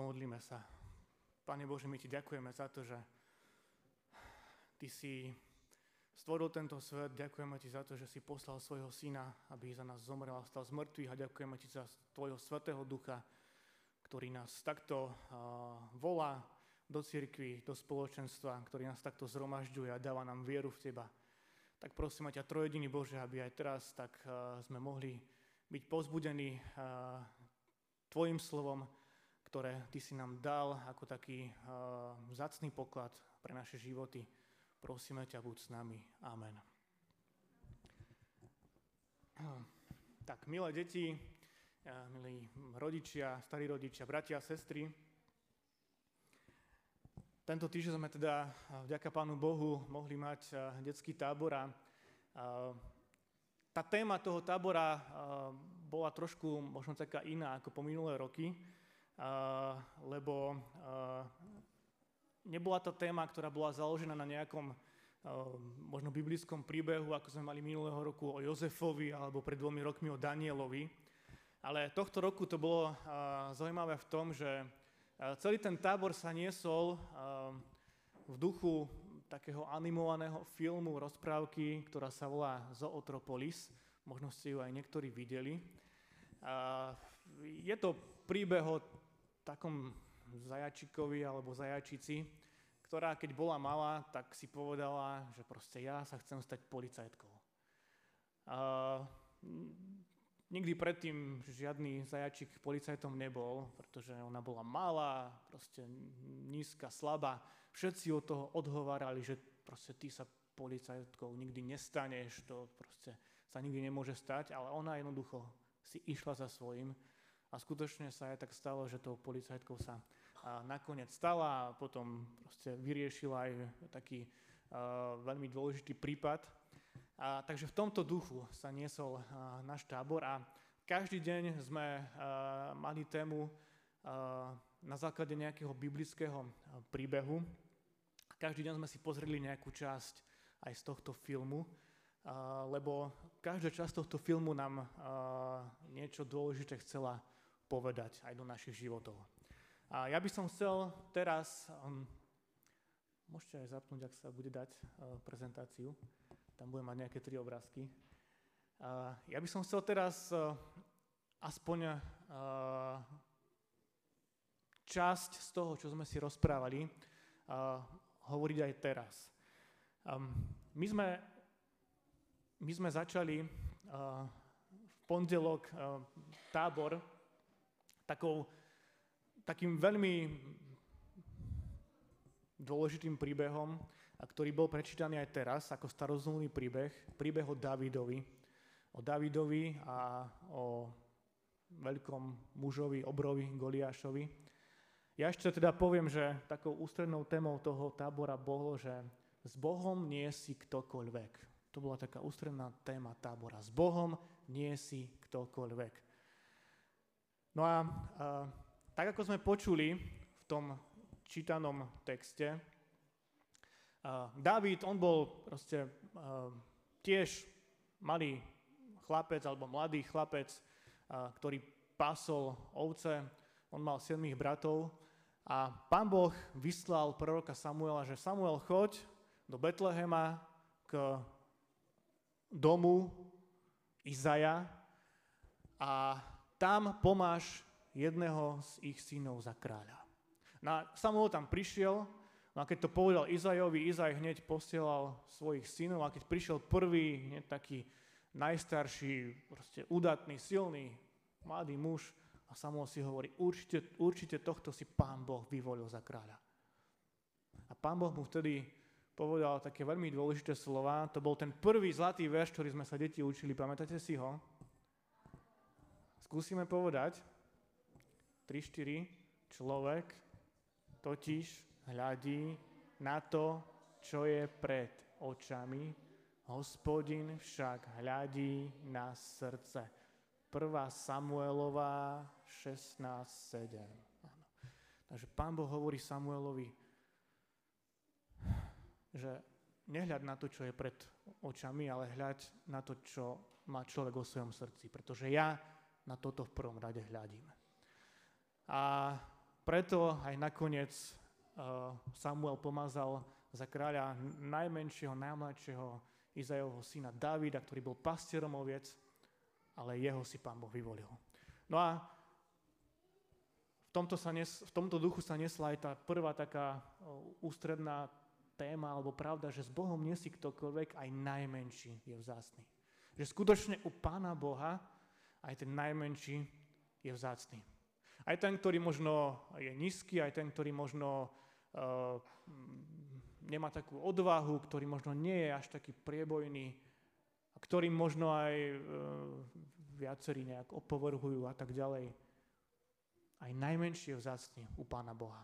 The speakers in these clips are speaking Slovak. Pomodlíme sa. Pane Bože, my Ti ďakujeme za to, že Ty si stvoril tento svet, ďakujeme Ti za to, že si poslal svojho syna, aby za nás zomrel a stal z mŕtvych, a ďakujeme Ti za Tvojho Svätého Ducha, ktorý nás takto volá do cirkvi, do spoločenstva, ktorý nás takto zhromažďuje a dáva nám vieru v Teba. Tak prosíme ťa, trojediný Bože, aby aj teraz tak sme mohli byť povzbudení Tvojim slovom, ktoré Ty si nám dal ako taký vzácny poklad pre naše životy. Prosíme ťa, buď s nami. Amen. Tak, milé deti, milí rodičia, starí rodičia, bratia a sestry, tento týždeň sme teda vďaka Pánu Bohu mohli mať detský tábor. Tá téma toho tábora bola trošku možno taká iná ako po minulé roky, lebo nebola to téma, ktorá bola založená na nejakom možno biblickom príbehu, ako sme mali minulého roku o Jozefovi alebo pred 2 rokmi o Danielovi. Ale tohto roku to bolo zaujímavé v tom, že celý ten tábor sa niesol v duchu takého animovaného filmu, rozprávky, ktorá sa volá Zootropolis. Možno ste ju aj niektorí videli. Je to príbeh o takom zajačikovi alebo zajačici, ktorá keď bola malá, tak si povedala, že proste ja sa chcem stať policajtkou. Nikdy predtým žiadny zajačik policajtom nebol, pretože ona bola malá, proste nízka, slabá. Všetci od toho odhovárali, že proste ty sa policajtkou nikdy nestaneš, to proste sa nikdy nemôže stať, ale ona jednoducho si išla za svojím. A skutočne sa aj tak stalo, že tou policajtkou sa nakoniec stala a potom proste vyriešila aj taký veľmi dôležitý prípad. Takže v tomto duchu sa niesol náš tábor a každý deň sme mali tému na základe nejakého biblického príbehu. Každý deň sme si pozreli nejakú časť aj z tohto filmu, lebo každá časť tohto filmu nám niečo dôležité chcela povedať aj do našich životov. A ja by som chcel teraz, môžete aj zapnúť, ak sa bude dať prezentáciu, tam budem mať nejaké 3 obrázky. Ja by som chcel teraz aspoň časť z toho, čo sme si rozprávali, hovoriť aj teraz. My sme začali v pondelok tábor takým veľmi dôležitým príbehom, ktorý bol prečítaný aj teraz ako starozmluvný príbeh o Dávidovi a o veľkom mužovi, obrovi Goliášovi. Ja ešte teda poviem, že takou ústrednou témou toho tábora bolo, že s Bohom nie si ktokoľvek. To bola taká ústredná téma tábora. S Bohom nie si ktokoľvek. No a tak ako sme počuli v tom čítanom texte, Dávid, on bol proste tiež malý chlapec alebo mladý chlapec, ktorý pásol ovce. On mal 7 bratov a Pán Boh vyslal proroka Samuela, že Samuel, choď do Betlehema k domu Izaja a tam pomáš jedného z ich synov za kráľa. Samuel tam prišiel, no a keď to povedal Izajovi, Izaj hneď posielal svojich synov a keď prišiel prvý, taký najstarší, proste udatný, silný, mladý muž a Samuel si hovorí, určite tohto si Pán Boh vyvolil za kráľa. A Pán Boh mu vtedy povedal také veľmi dôležité slova. To bol ten prvý zlatý verš, ktorý sme sa deti učili. Pamätáte si ho? Skúsime povedať. 3, 4. Človek totiž hľadí na to, čo je pred očami. Hospodin však hľadí na srdce. 1. Samuelova 16:7. Takže Pán Boh hovorí Samuelovi, že nehľad na to, čo je pred očami, ale hľaď na to, čo má človek vo svojom srdci, pretože ja na toto v prvom rade hľadím. A 1. preto aj nakoniec Samuel pomazal za kráľa najmenšieho, najmladšieho Izajovho syna Dávida, ktorý bol pastierom oviec, ale jeho si Pán Boh vyvolil. No a v tomto duchu sa nesla aj tá prvá taká ústredná téma alebo pravda, že s Bohom nie si ktokoľvek, aj najmenší je vzácný. Že skutočne u Pána Boha aj ten najmenší je vzácný. Aj ten, ktorý možno je nízky, aj ten, ktorý možno nemá takú odvahu, ktorý možno nie je až taký priebojný, a ktorý možno aj viacerí nejak opovrhujú a tak ďalej. Aj najmenší je vzácný u Pána Boha.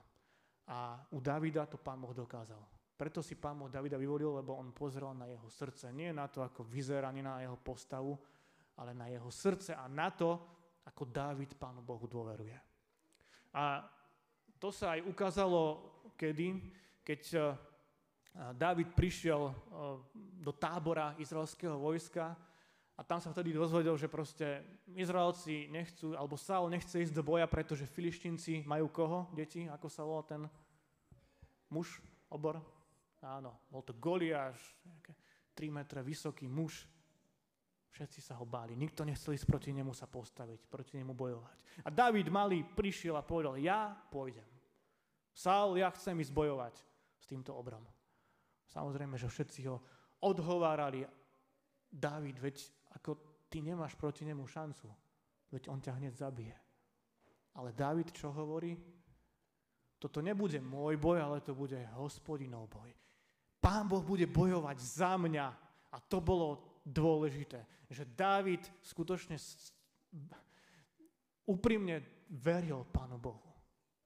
A u Dávida to Pán Boh dokázal. Preto si Pán Boh Dávida vyvolil, lebo on pozrel na jeho srdce. Nie na to, ako vyzerá, nie na jeho postavu, ale na jeho srdce a na to, ako Dávid Pánu Bohu dôveruje. A to sa aj ukázalo keď Dávid prišiel do tábora izraelského vojska a tam sa vtedy dozvedel, že proste Izraelci nechcú, alebo Saul nechce ísť do boja, pretože Filištínci majú koho, deti? Ako sa volal ten muž, obor? Áno, bol to Goliáš, 3 metre vysoký muž. Všetci sa ho báli, nikto nechcel ísť proti nemu sa postaviť, proti nemu bojovať. A Dávid malý prišiel a povedal, ja pôjdem. Saul, ja chcem ísť bojovať s týmto obrom. Samozrejme, že všetci ho odhovárali. Dávid, veď ako ty nemáš proti nemu šancu, veď on ťa hneď zabije. Ale Dávid čo hovorí? Toto nebude môj boj, ale to bude Hospodinov boj. Pán Boh bude bojovať za mňa. A to bolo dôležité, že Dávid skutočne úprimne veril Pánu Bohu.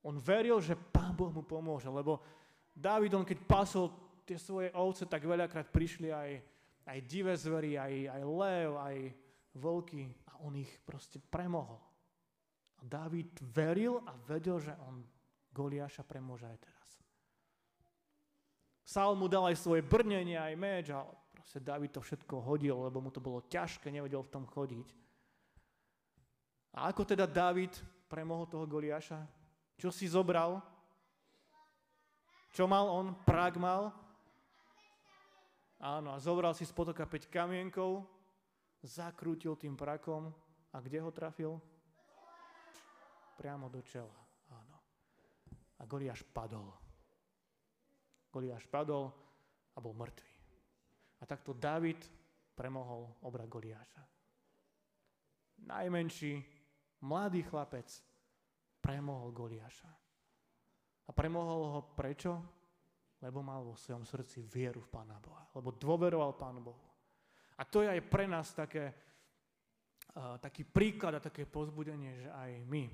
On veril, že Pán Boh mu pomôže, lebo Dávid, on keď pasol tie svoje ovce, tak veľakrát prišli aj divé zvery, aj lev, aj vlky a on ich proste premohol. A Dávid veril a vedel, že on Goliáša premôže aj teraz. Saul mu dal aj svoje brnenie, aj meč a proste Dávid to všetko hodil, lebo mu to bolo ťažké, nevedel v tom chodiť. A ako teda Dávid premohol toho Goliáša? Čo si zobral? Čo mal on? Prach mal? Áno, a zobral si z potoka 5 kamienkov, zakrútil tým prakom a kde ho trafil? Priamo do čela, áno. A Goliáš padol. Goliáš padol a bol mŕtvý. A takto Dávid premohol obra Goliáša. Najmenší mladý chlapec premohol Goliáša. A premohol ho prečo? Lebo mal vo svojom srdci vieru v Pána Boha. Lebo dôveroval Pánu Bohu. A to je aj pre nás taký príklad a také povzbudenie, že aj my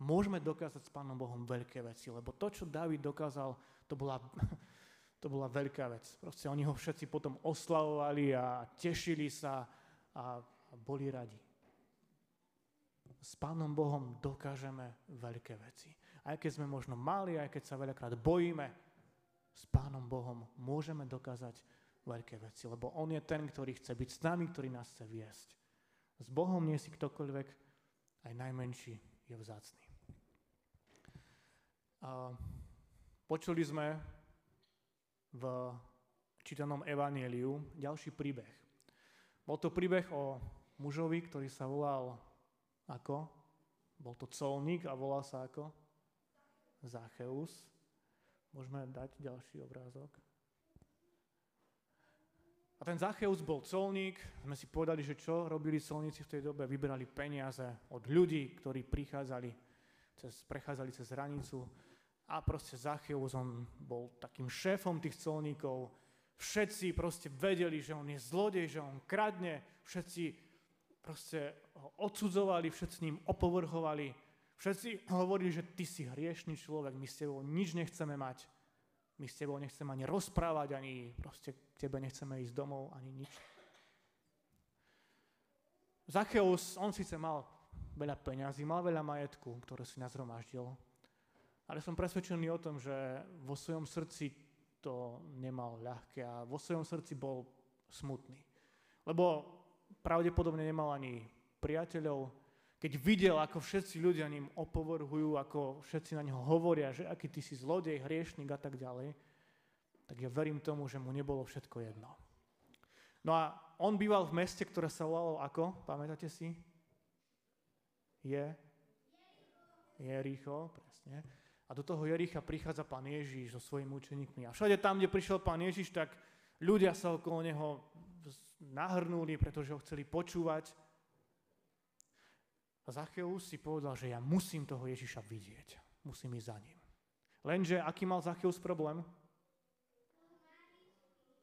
môžeme dokázať s Pánom Bohom veľké veci. Lebo to, čo Dávid dokázal, to bola veľká vec. Proste oni ho všetci potom oslavovali a tešili sa a boli radi. S Pánom Bohom dokážeme veľké veci. Aj keď sme možno mali, aj keď sa veľakrát bojíme, s Pánom Bohom môžeme dokázať veľké veci, lebo on je ten, ktorý chce byť s nami, ktorý nás chce viesť. S Bohom nie si ktokoľvek, aj najmenší je vzácný. Počuli sme v čítanom evanjeliu ďalší príbeh. Bol to príbeh o mužovi, ktorý sa volal ako? Bol to colník a volal sa ako? Zacheus. Môžeme dať ďalší obrázok. A ten Zacheus bol colník. Sme si povedali, že čo robili colníci v tej dobe? Vyberali peniaze od ľudí, ktorí prechádzali cez hranicu. A proste Zacheus, on bol takým šéfom tých colníkov. Všetci proste vedeli, že on je zlodej, že on kradne. Všetci proste ho odsudzovali, všetci s ním opovrhovali. Všetci hovorili, že ty si hriešný človek, my s tebou nič nechceme mať. My s tebou nechceme ani rozprávať, ani proste k tebe nechceme ísť domov, ani nič. Zacheus, on síce mal veľa peňazí, mal veľa majetku, ktoré si nazhromaždil. Ale som presvedčený o tom, že vo svojom srdci to nemal ľahké a vo svojom srdci bol smutný. Lebo pravdepodobne nemal ani priateľov, Keď videl, ako všetci ľudia ním opovrhujú, ako všetci na neho hovoria, že aký ty si zlodej, hriešnik a tak ďalej, tak ja verím tomu, že mu nebolo všetko jedno. No a on býval v meste, ktoré sa volalo ako? Pamätáte si? Jericho, presne. A do toho Jericha prichádza pán Ježiš so svojimi učeníkmi. A všade tam, kde prišiel pán Ježiš, tak ľudia sa okolo neho nahrnuli, pretože ho chceli počúvať. A Zacheus si povedal, že ja musím toho Ježiša vidieť. Musím ísť za ním. Lenže aký mal Zacheus problém?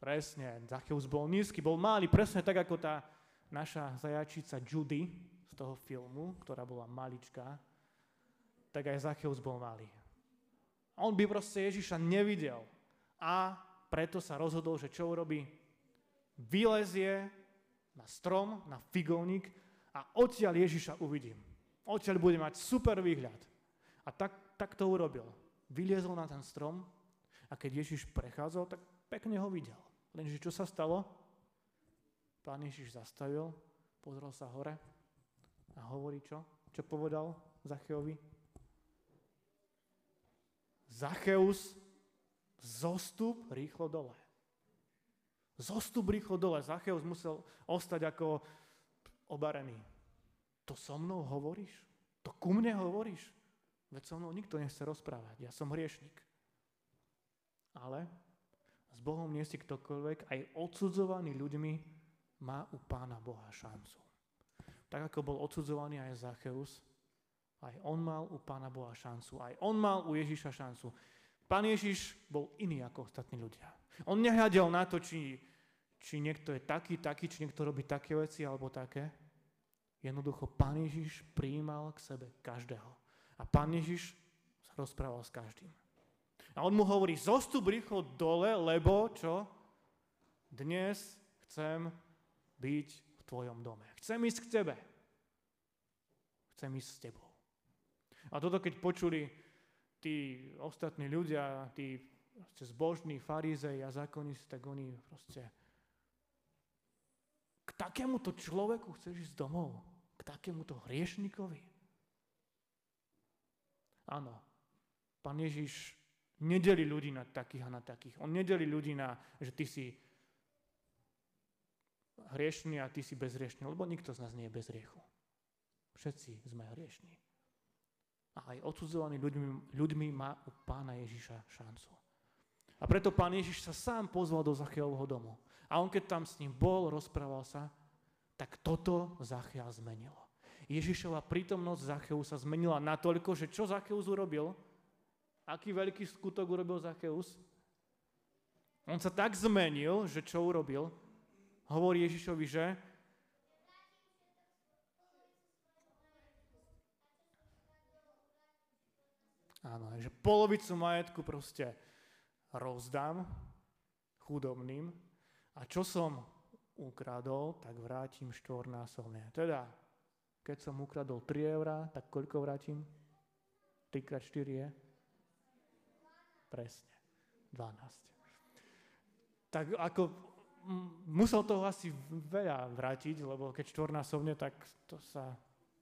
Presne, Zacheus bol nízky, bol malý, presne tak ako tá naša zajačica Judy z toho filmu, ktorá bola maličká, tak aj Zacheus bol malý. On by proste Ježiša nevidel a preto sa rozhodol, že čo urobí? Vylezie na strom, na figovník a odtiaľ Ježiša uvidím. Odtiaľ bude mať super výhľad. A tak to urobil. Vyliezol na ten strom a keď Ježiš prechádzal, tak pekne ho videl. Lenže čo sa stalo? Pán Ježiš zastavil, pozrel sa hore a hovorí čo? Čo povedal Zacheovi? Zacheus, zostup rýchlo dole. Zostup rýchlo dole. Zacheus musel ostať ako obarený. To so mnou hovoríš? To ku mne hovoríš? Veď so mnou nikto nechce rozprávať. Ja som hriešnik. Ale s Bohom nie si ktokoľvek, aj odsudzovaný ľuďmi má u Pána Boha šancu. Tak ako bol odsudzovaný aj Zacheus, aj on mal u Pána Boha šancu, aj on mal u Ježiša šancu. Pán Ježiš bol iný ako ostatní ľudia. On nehľadel na to, či niekto je taký, či niekto robí také veci alebo také. Jednoducho Pán Ježiš prijímal k sebe každého. A Pán Ježiš sa rozprával s každým. A on mu hovorí, zostup rýchlo dole, lebo čo? Dnes chcem byť v tvojom dome. Chcem ísť k tebe. Chcem ísť s tebou. A toto, keď počuli tí ostatní ľudia, tí zbožní farizei a zákonníci, tak oni proste k takémuto človeku chceš ísť domov? K takémuto hriešnikovi? Áno. Pán Ježiš nedelí ľudí na takých a na takých. On nedelí ľudí na, že ty si hriešný a ty si bezhriešný, lebo nikto z nás nie je bez hriechu. Všetci sme hriešní. A aj odsudzovaní ľuďmi má u Pána Ježiša šancu. A preto Pán Ježiš sa sám pozval do Zacheovho domu. A on, keď tam s ním bol, rozprával sa, tak toto Zachea zmenilo. Ježišova prítomnosť Zacheu sa zmenila natoľko, že čo Zacheus urobil? Aký veľký skutok urobil Zacheus? On sa tak zmenil, že čo urobil? Hovorí Ježišovi, že áno, že polovicu majetku proste rozdám chudobným a čo som ukradol, tak vrátim štvornásobne. Teda, keď som ukradol 3 eurá, tak koľko vrátim? 3×4 je? Presne, 12. Tak ako musel toho asi veľa vrátiť, lebo keď štvornásobne, tak to sa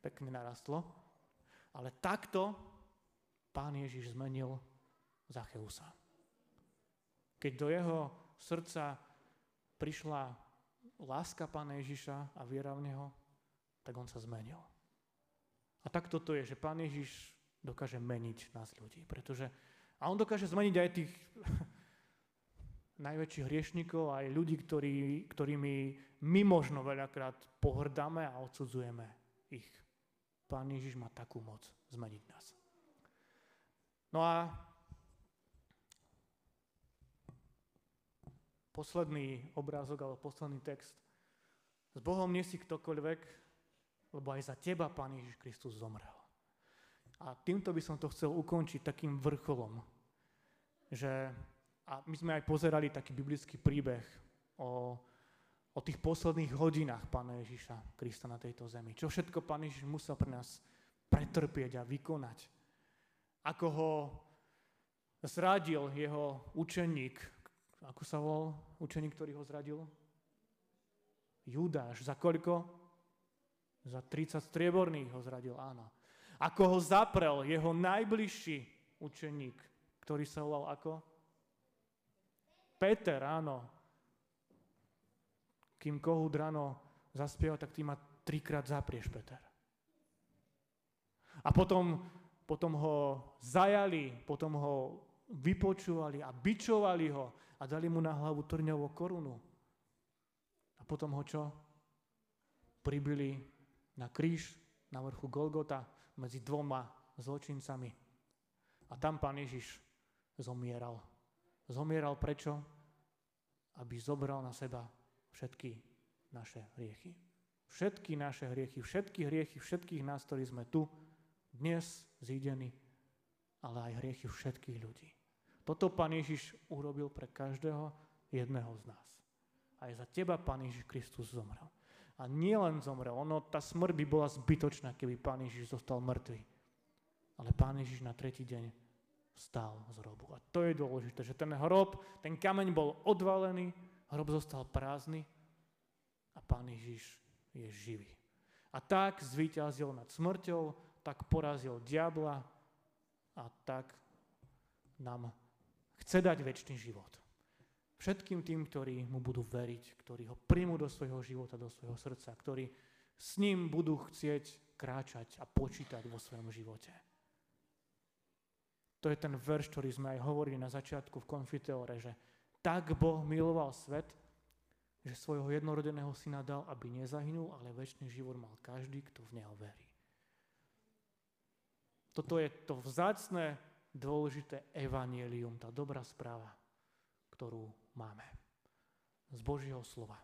pekne narastlo. Ale takto Pán Ježiš zmenil Zacheusa. Keď do jeho srdca prišla láska Pána Ježiša a viera v neho, tak on sa zmenil. A takto to je, že Pán Ježiš dokáže meniť nás ľudí, pretože a on dokáže zmeniť aj tých najväčších hriešnikov, aj ľudí, ktorými my možno veľakrát pohrdáme a odsudzujeme ich. Pán Ježiš má takú moc zmeniť nás. No a posledný obrázok alebo posledný text. S Bohom nie si ktokoľvek, lebo aj za teba Pán Ježiš Kristus zomrel. A týmto by som to chcel ukončiť takým vrcholom, že a my sme aj pozerali taký biblický príbeh o tých posledných hodinách Pána Ježiša Krista na tejto zemi. Čo všetko Pán Ježiš musel pre nás pretrpieť a vykonať. Ako ho zradil jeho učeník, ako sa volal učeník, ktorý ho zradil? Judáš. Za koľko? Za 30 strieborných ho zradil Ána. Ako ho zaprel jeho najbližší učeník, ktorý sa volal ako? Peter, áno. Kým kohút ráno zaspieval, tak ty ma trikrát zaprieš, Peter. A potom ho zajali, potom ho vypočúvali a bičovali ho a dali mu na hlavu trňovú korunu. A potom ho čo? Pribili na kríž na vrchu Golgota medzi dvoma zločincami. A tam Pán Ježiš zomieral. Zomieral prečo? Aby zobral na seba všetky naše hriechy. Všetky naše hriechy, všetkých nás, ktorí sme tu dnes zídení, ale aj hriechy všetkých ľudí. Toto Pán Ježiš urobil pre každého jedného z nás. Aj za teba Pán Ježiš Kristus zomrel. A nielen zomrel, tá smrť by bola zbytočná, keby Pán Ježiš zostal mŕtvy. Ale Pán Ježiš na tretí deň vstal z hrobu. A to je dôležité, že ten hrob, ten kameň bol odvalený, hrob zostal prázdny a Pán Ježiš je živý. A tak zvíťazil nad smrťou, tak porazil diabla, a tak nám chce dať večný život. Všetkým tým, ktorí mu budú veriť, ktorí ho príjmu do svojho života, do svojho srdca, ktorí s ním budú chcieť kráčať a počítať vo svojom živote. To je ten verš, ktorý sme aj hovorili na začiatku v Konfiteore, že tak Boh miloval svet, že svojho jednorodeného syna dal, aby nezahynul, ale večný život mal každý, kto v neho verí. Toto je to vzácne, dôležité evanjelium, tá dobrá správa, ktorú máme z Božieho slova.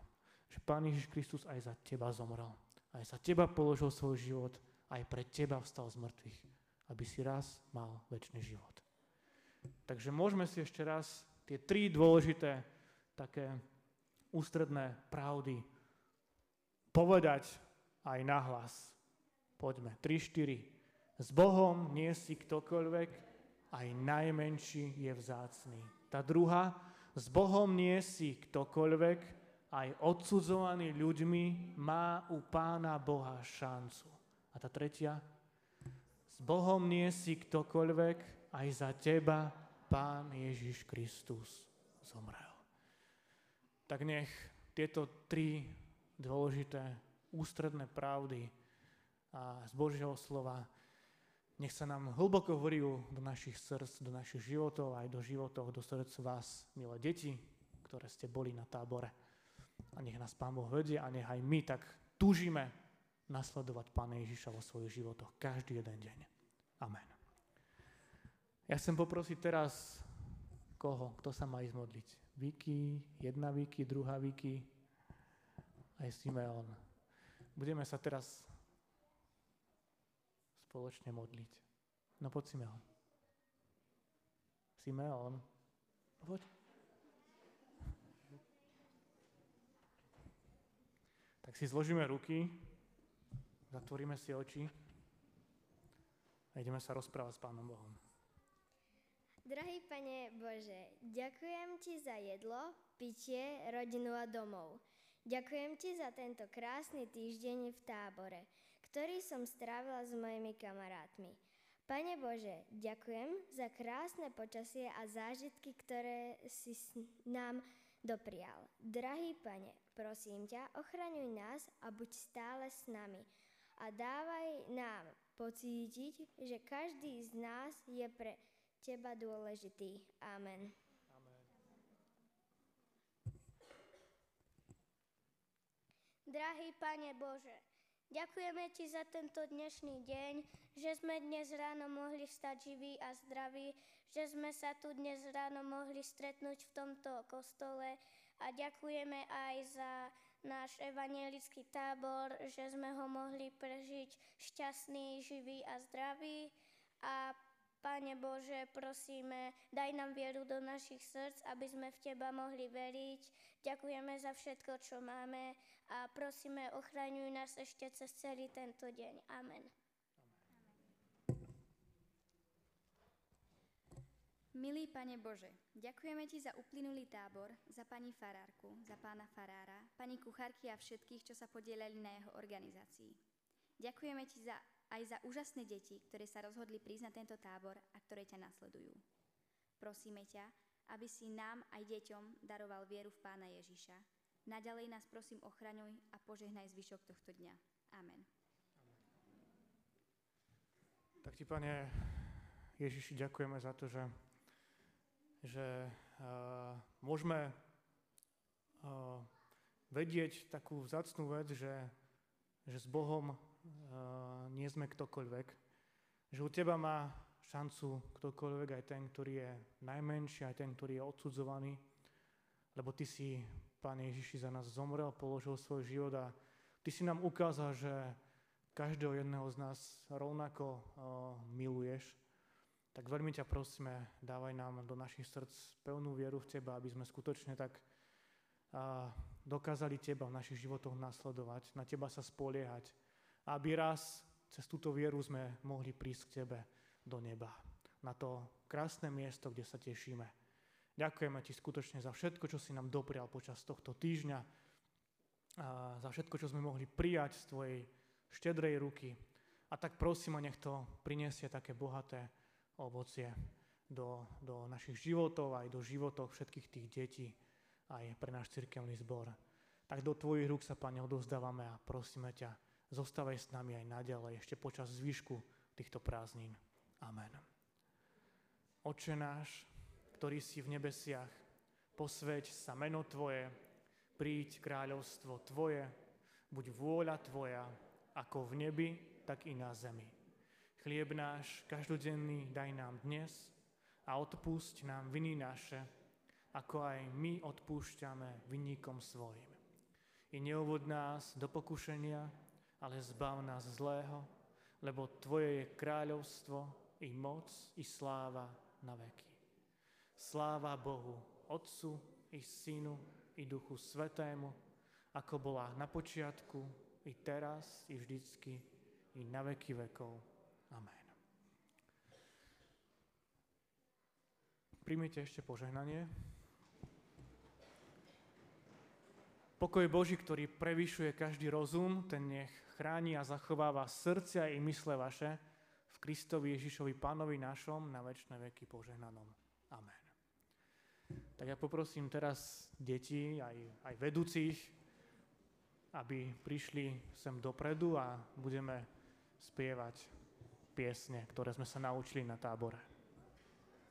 Že Pán Ježiš Kristus aj za teba zomrel, aj za teba položil svoj život, aj pre teba vstal z mŕtvych, aby si raz mal večný život. Takže môžeme si ešte raz tie tri dôležité také ústredné pravdy povedať aj nahlas. Poďme, 3, 4. S Bohom nie si ktokoľvek, aj najmenší je vzácný. Tá druhá, s Bohom nie si ktokoľvek, aj odsudzovaný ľuďmi má u Pána Boha šancu. A tá tretia, s Bohom nie si ktokoľvek, aj za teba Pán Ježiš Kristus zomrel. Tak nech tieto tri dôležité ústredné pravdy a z Božieho slova nech sa nám hlboko vrijú do našich srdc, do našich životov, aj do životov, do srdc vás, milé deti, ktoré ste boli na tábore. A nech nás Pán Boh vedie a nech aj my tak túžime nasledovať Pána Ježiša vo svojich životoch každý jeden deň. Amen. Ja chcem poprosiť teraz koho? Kto sa má ísť modliť? Viki, jedna Viki, druhá Viki, aj Simeon. Budeme sa teraz spoločne modliť. No poď, Simeon. Simeon, poď. Tak si zložíme ruky, zatvoríme si oči a ideme sa rozprávať s Pánom Bohom. Drahý Pane Bože, ďakujem Ti za jedlo, pitie, rodinu a domov. Ďakujem Ti za tento krásny týždeň v tábore, ktorý som strávila s mojimi kamarátmi. Pane Bože, ďakujem za krásne počasie a zážitky, ktoré si nám doprial. Drahý Pane, prosím ťa, ochraňuj nás a buď stále s nami a dávaj nám pocítiť, že každý z nás je pre Teba dôležitý. Amen. Amen. Drahý Pane Bože, ďakujeme Ti za tento dnešný deň, že sme dnes ráno mohli stať živí a zdraví, že sme sa tu dnes ráno mohli stretnúť v tomto kostole a ďakujeme aj za náš evanjelický tábor, že sme ho mohli prežiť šťastný, živý a zdravý. A Pane Bože, prosíme, daj nám vieru do našich srdc, aby sme v Teba mohli veriť. Ďakujeme za všetko, čo máme a prosíme, ochraňuj nás ešte cez celý tento deň. Amen. Milý Pane Bože, ďakujeme Ti za uplynulý tábor, za pani farárku, za pána farára, pani kuchárky a všetkých, čo sa podieľali na jeho organizácii. Ďakujeme ti aj za úžasné deti, ktoré sa rozhodli prísť na tento tábor a ktoré ťa nasledujú. Prosíme ťa, aby si nám aj deťom daroval vieru v Pána Ježiša. Naďalej nás prosím ochraňuj a požehnaj zvyšok tohto dňa. Amen. Tak ti, Pane Ježiši, ďakujeme za to, že môžeme vedieť takú vzácnú vec, že s Bohom nie sme ktokoľvek, že u teba má šancu ktokoľvek, aj ten, ktorý je najmenší, aj ten, ktorý je odsudzovaný, lebo ty si, Pane Ježiši, za nás zomrel, položil svoj život a ty si nám ukázal, že každého jedného z nás rovnako miluješ. Tak veľmi ťa prosíme, dávaj nám do našich srdc pevnú vieru v teba, aby sme skutočne tak dokázali teba v našich životoch nasledovať, na teba sa spoliehať, aby raz cez túto vieru sme mohli prísť k tebe do neba, na to krásne miesto, kde sa tešíme. Ďakujeme ti skutočne za všetko, čo si nám doprial počas tohto týždňa, za všetko, čo sme mohli prijať z tvojej štedrej ruky. A tak prosím, a nech to prinesie také bohaté ovocie do našich životov, aj do životov všetkých tých detí, aj pre náš cirkevný zbor. Tak do tvojich rúk sa, Pane, odovzdávame a prosíme ťa, zostávaj s nami aj naďalej, ešte počas zvyšku týchto prázdnin. Amen. Otče náš, ktorý si v nebesiach, posväť sa meno tvoje, príď kráľovstvo tvoje, buď vôľa tvoja, ako v nebi, tak i na zemi. Chlieb náš každodenný daj nám dnes a odpúšť nám viny naše, ako aj my odpúšťame vinníkom svojim. I neuvod nás do pokušenia, ale zbav nás zlého, lebo tvoje je kráľovstvo, i moc, i sláva na veky. Sláva Bohu, Otcu, i Synu, i Duchu Svätému, ako bola na počiatku, i teraz, i vždycky, i na veky vekov. Amen. Príjmite ešte požehnanie. Pokoj Boží, ktorý prevyšuje každý rozum, ten nech chráni a zachováva srdcia i mysle vaše v Kristovi Ježišovi Pánovi našom na večné veky požehnanom. Amen. Tak ja poprosím teraz deti, aj vedúcich, aby prišli sem dopredu a budeme spievať piesne, ktoré sme sa naučili na tábore.